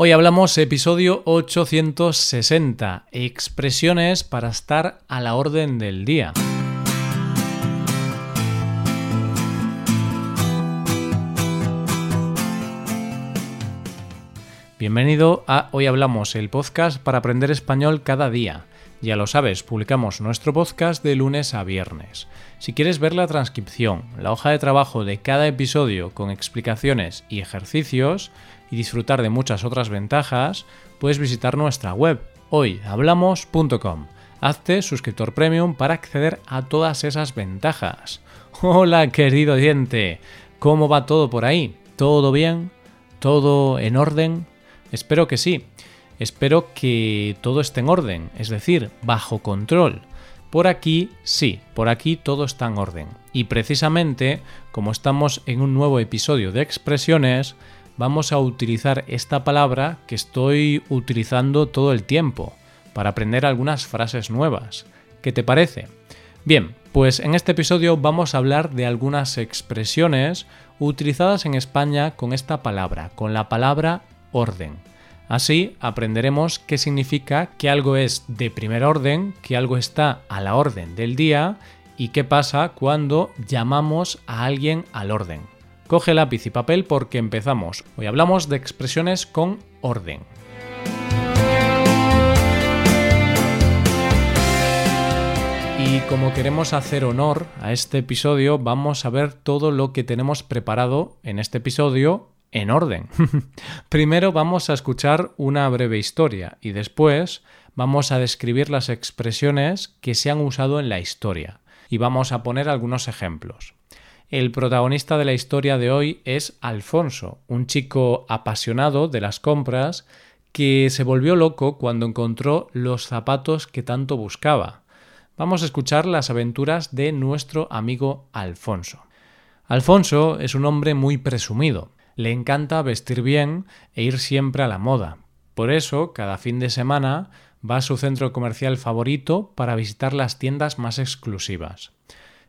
Hoy hablamos episodio 860, expresiones para estar a la orden del día. Bienvenido a Hoy Hablamos, el podcast para aprender español cada día. Ya lo sabes, publicamos nuestro podcast de lunes a viernes. Si quieres ver la transcripción, la hoja de trabajo de cada episodio con explicaciones y ejercicios y disfrutar de muchas otras ventajas, puedes visitar nuestra web hoyhablamos.com. Hazte suscriptor premium para acceder a todas esas ventajas. Hola, querido oyente, ¿cómo va todo por ahí? ¿Todo bien? ¿Todo en orden? Espero que sí. Espero que todo esté en orden, es decir, bajo control. Por aquí sí, por aquí todo está en orden. Y precisamente, como estamos en un nuevo episodio de expresiones, vamos a utilizar esta palabra que estoy utilizando todo el tiempo para aprender algunas frases nuevas. ¿Qué te parece? Bien, pues en este episodio vamos a hablar de algunas expresiones utilizadas en España con esta palabra, con la palabra orden. Así aprenderemos qué significa que algo es de primer orden, que algo está a la orden del día y qué pasa cuando llamamos a alguien al orden. Coge lápiz y papel porque empezamos. Hoy hablamos de expresiones con orden. Y como queremos hacer honor a este episodio, vamos a ver todo lo que tenemos preparado en este episodio en orden. Primero vamos a escuchar una breve historia y después vamos a describir las expresiones que se han usado en la historia y vamos a poner algunos ejemplos. El protagonista de la historia de hoy es Alfonso, un chico apasionado de las compras que se volvió loco cuando encontró los zapatos que tanto buscaba. Vamos a escuchar las aventuras de nuestro amigo Alfonso. Alfonso es un hombre muy presumido. Le encanta vestir bien e ir siempre a la moda. Por eso, cada fin de semana va a su centro comercial favorito para visitar las tiendas más exclusivas.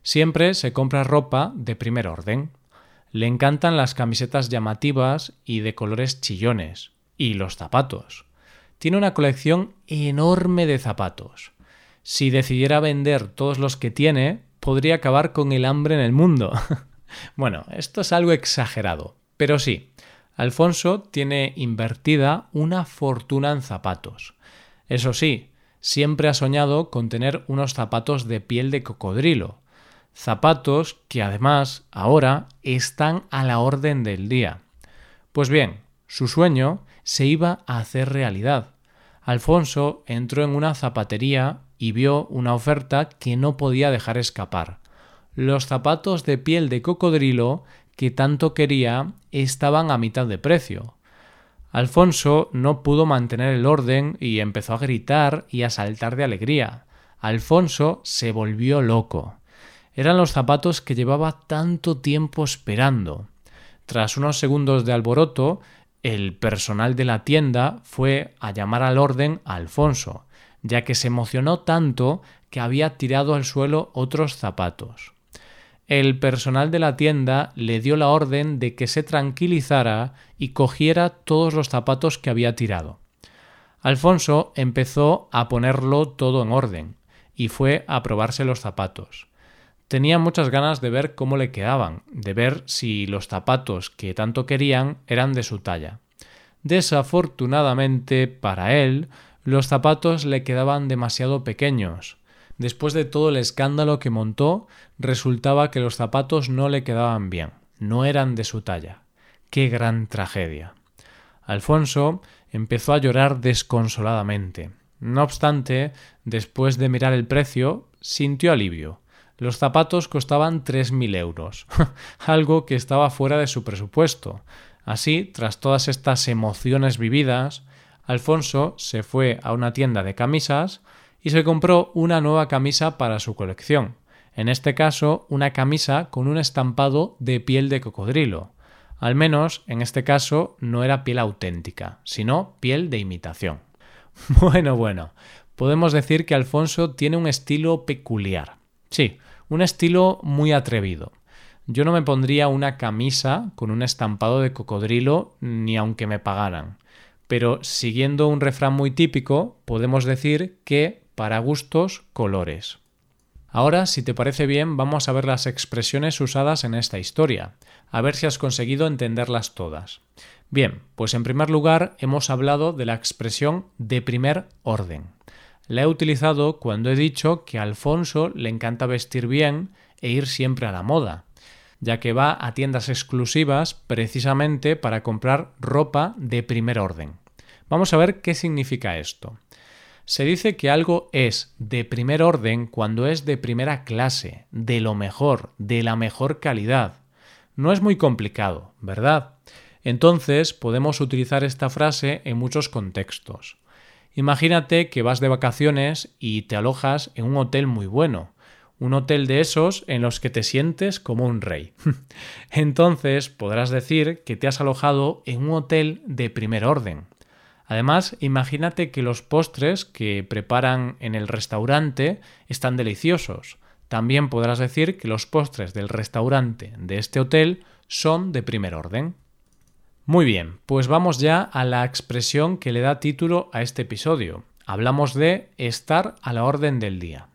Siempre se compra ropa de primer orden. Le encantan las camisetas llamativas y de colores chillones. Y los zapatos. Tiene una colección enorme de zapatos. Si decidiera vender todos los que tiene, podría acabar con el hambre en el mundo. Bueno, esto es algo exagerado. Pero sí, Alfonso tiene invertida una fortuna en zapatos. Eso sí, siempre ha soñado con tener unos zapatos de piel de cocodrilo. Zapatos que además ahora están a la orden del día. Pues bien, su sueño se iba a hacer realidad. Alfonso entró en una zapatería y vio una oferta que no podía dejar escapar. Los zapatos de piel de cocodrilo que tanto quería estaban a mitad de precio. Alfonso no pudo mantener el orden y empezó a gritar y a saltar de alegría. Alfonso se volvió loco. Eran los zapatos que llevaba tanto tiempo esperando. Tras unos segundos de alboroto, el personal de la tienda fue a llamar al orden a Alfonso, ya que se emocionó tanto que había tirado al suelo otros zapatos. El personal de la tienda le dio la orden de que se tranquilizara y cogiera todos los zapatos que había tirado. Alfonso empezó a ponerlo todo en orden y fue a probarse los zapatos. Tenía muchas ganas de ver cómo le quedaban, de ver si los zapatos que tanto querían eran de su talla. Desafortunadamente para él, los zapatos le quedaban demasiado pequeños. Después de todo el escándalo que montó, resultaba que los zapatos no le quedaban bien, no eran de su talla. ¡Qué gran tragedia! Alfonso empezó a llorar desconsoladamente. No obstante, después de mirar el precio, sintió alivio. Los zapatos costaban 3.000 euros, algo que estaba fuera de su presupuesto. Así, tras todas estas emociones vividas, Alfonso se fue a una tienda de camisas y se compró una nueva camisa para su colección. En este caso, una camisa con un estampado de piel de cocodrilo. Al menos, en este caso, no era piel auténtica, sino piel de imitación. Bueno. Podemos decir que Alfonso tiene un estilo peculiar. Sí, un estilo muy atrevido. Yo no me pondría una camisa con un estampado de cocodrilo ni aunque me pagaran. pero siguiendo un refrán muy típico, podemos decir que para gustos, colores. Ahora, si te parece bien, vamos a ver las expresiones usadas en esta historia, a ver si has conseguido entenderlas todas. Bien, pues en primer lugar hemos hablado de la expresión de primer orden. La he utilizado cuando he dicho que a Alfonso le encanta vestir bien e ir siempre a la moda, ya que va a tiendas exclusivas precisamente para comprar ropa de primer orden. Vamos a ver qué significa esto. Se dice que algo es de primer orden cuando es de primera clase, de lo mejor, de la mejor calidad. No es muy complicado, ¿verdad? Entonces podemos utilizar esta frase en muchos contextos. Imagínate que vas de vacaciones y te alojas en un hotel muy bueno. Un hotel de esos en los que te sientes como un rey. Entonces podrás decir que te has alojado en un hotel de primer orden. Además, imagínate que los postres que preparan en el restaurante están deliciosos. También podrás decir que los postres del restaurante de este hotel son de primer orden. Muy bien, pues vamos ya a la expresión que le da título a este episodio. Hablamos de estar a la orden del día.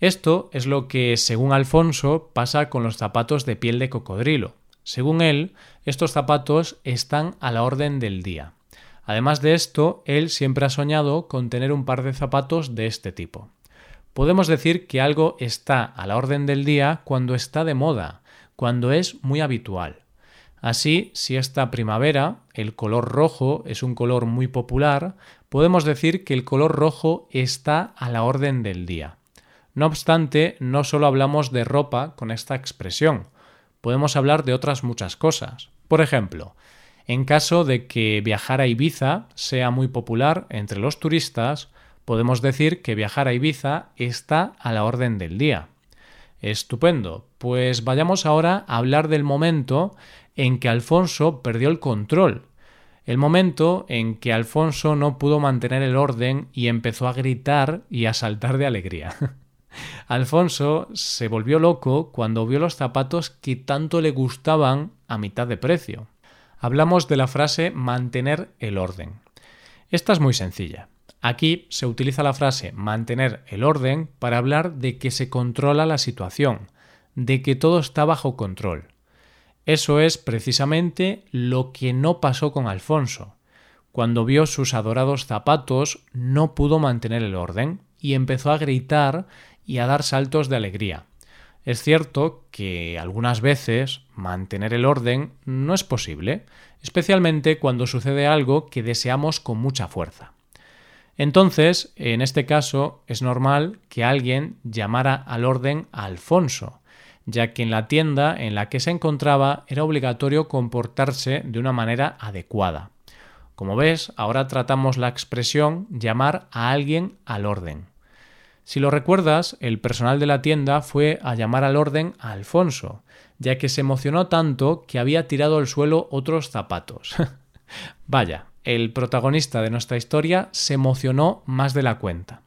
Esto es lo que, según Alfonso, pasa con los zapatos de piel de cocodrilo. Según él, estos zapatos están a la orden del día. Además de esto, él siempre ha soñado con tener un par de zapatos de este tipo. Podemos decir que algo está a la orden del día cuando está de moda, cuando es muy habitual. Así, si esta primavera el color rojo es un color muy popular, podemos decir que el color rojo está a la orden del día. No obstante, no solo hablamos de ropa con esta expresión. Podemos hablar de otras muchas cosas. Por ejemplo, en caso de que viajar a Ibiza sea muy popular entre los turistas, podemos decir que viajar a Ibiza está a la orden del día. Estupendo. Pues vayamos ahora a hablar del momento en que Alfonso perdió el control. El momento en que Alfonso no pudo mantener el orden y empezó a gritar y a saltar de alegría. Alfonso se volvió loco cuando vio los zapatos que tanto le gustaban a mitad de precio. Hablamos de la frase mantener el orden. Esta es muy sencilla. Aquí se utiliza la frase mantener el orden para hablar de que se controla la situación, de que todo está bajo control. Eso es precisamente lo que no pasó con Alfonso. Cuando vio sus adorados zapatos, no pudo mantener el orden y empezó a gritar y a dar saltos de alegría. Es cierto que algunas veces mantener el orden no es posible, especialmente cuando sucede algo que deseamos con mucha fuerza. Entonces, en este caso, es normal que alguien llamara al orden a Alfonso, ya que en la tienda en la que se encontraba era obligatorio comportarse de una manera adecuada. Como ves, ahora tratamos la expresión llamar a alguien al orden. Si lo recuerdas, el personal de la tienda fue a llamar al orden a Alfonso, ya que se emocionó tanto que había tirado al suelo otros zapatos. Vaya, el protagonista de nuestra historia se emocionó más de la cuenta.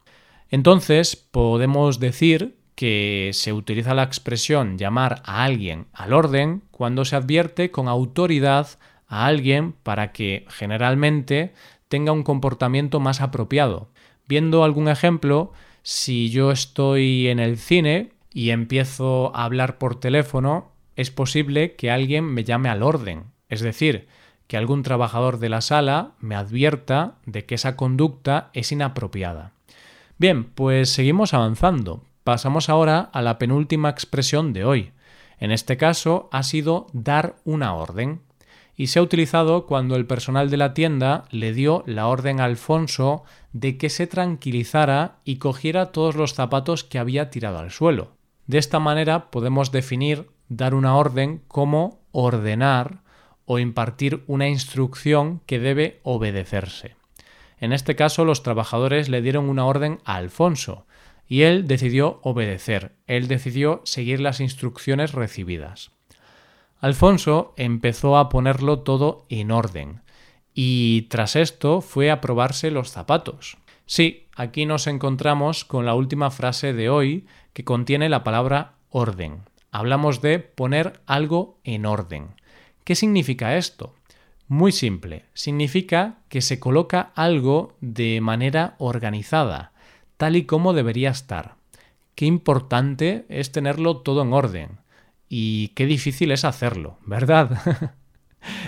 Entonces, podemos decir que se utiliza la expresión llamar a alguien al orden cuando se advierte con autoridad a alguien para que, generalmente, tenga un comportamiento más apropiado. Viendo algún ejemplo, si yo estoy en el cine y empiezo a hablar por teléfono, es posible que alguien me llame al orden. Es decir, que algún trabajador de la sala me advierta de que esa conducta es inapropiada. Bien, pues seguimos avanzando. Pasamos ahora a la penúltima expresión de hoy. En este caso ha sido dar una orden. Y se ha utilizado cuando el personal de la tienda le dio la orden a Alfonso de que se tranquilizara y cogiera todos los zapatos que había tirado al suelo. De esta manera podemos definir dar una orden como ordenar o impartir una instrucción que debe obedecerse. En este caso, los trabajadores le dieron una orden a Alfonso y él decidió obedecer. Él decidió seguir las instrucciones recibidas. Alfonso empezó a ponerlo todo en orden y tras esto fue a probarse los zapatos. Sí, aquí nos encontramos con la última frase de hoy que contiene la palabra orden. Hablamos de poner algo en orden. ¿Qué significa esto? Muy simple. Significa que se coloca algo de manera organizada, tal y como debería estar. Qué importante es tenerlo todo en orden. Y qué difícil es hacerlo, ¿verdad?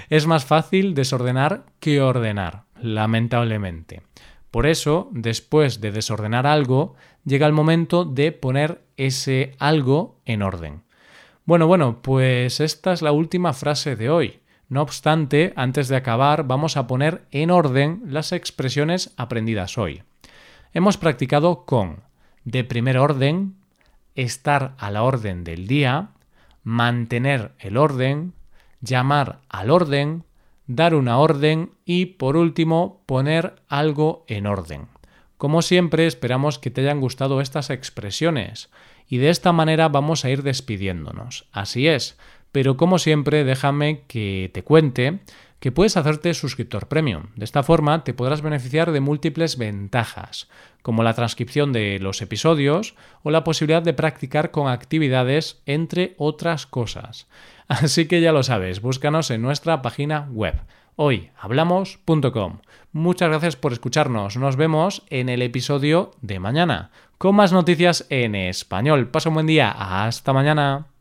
Es más fácil desordenar que ordenar, lamentablemente. Por eso, después de desordenar algo, llega el momento de poner ese algo en orden. Bueno, pues esta es la última frase de hoy. No obstante, antes de acabar, vamos a poner en orden las expresiones aprendidas hoy. Hemos practicado con de primer orden, estar a la orden del día, mantener el orden, llamar al orden, dar una orden y, por último, poner algo en orden. Como siempre, esperamos que te hayan gustado estas expresiones y de esta manera vamos a ir despidiéndonos. Así es. Pero como siempre, déjame que te cuente que puedes hacerte suscriptor premium. De esta forma te podrás beneficiar de múltiples ventajas, como la transcripción de los episodios o la posibilidad de practicar con actividades, entre otras cosas. Así que ya lo sabes, búscanos en nuestra página web, hoyhablamos.com. Muchas gracias por escucharnos. Nos vemos en el episodio de mañana, con más noticias en español. Pasa un buen día. Hasta mañana.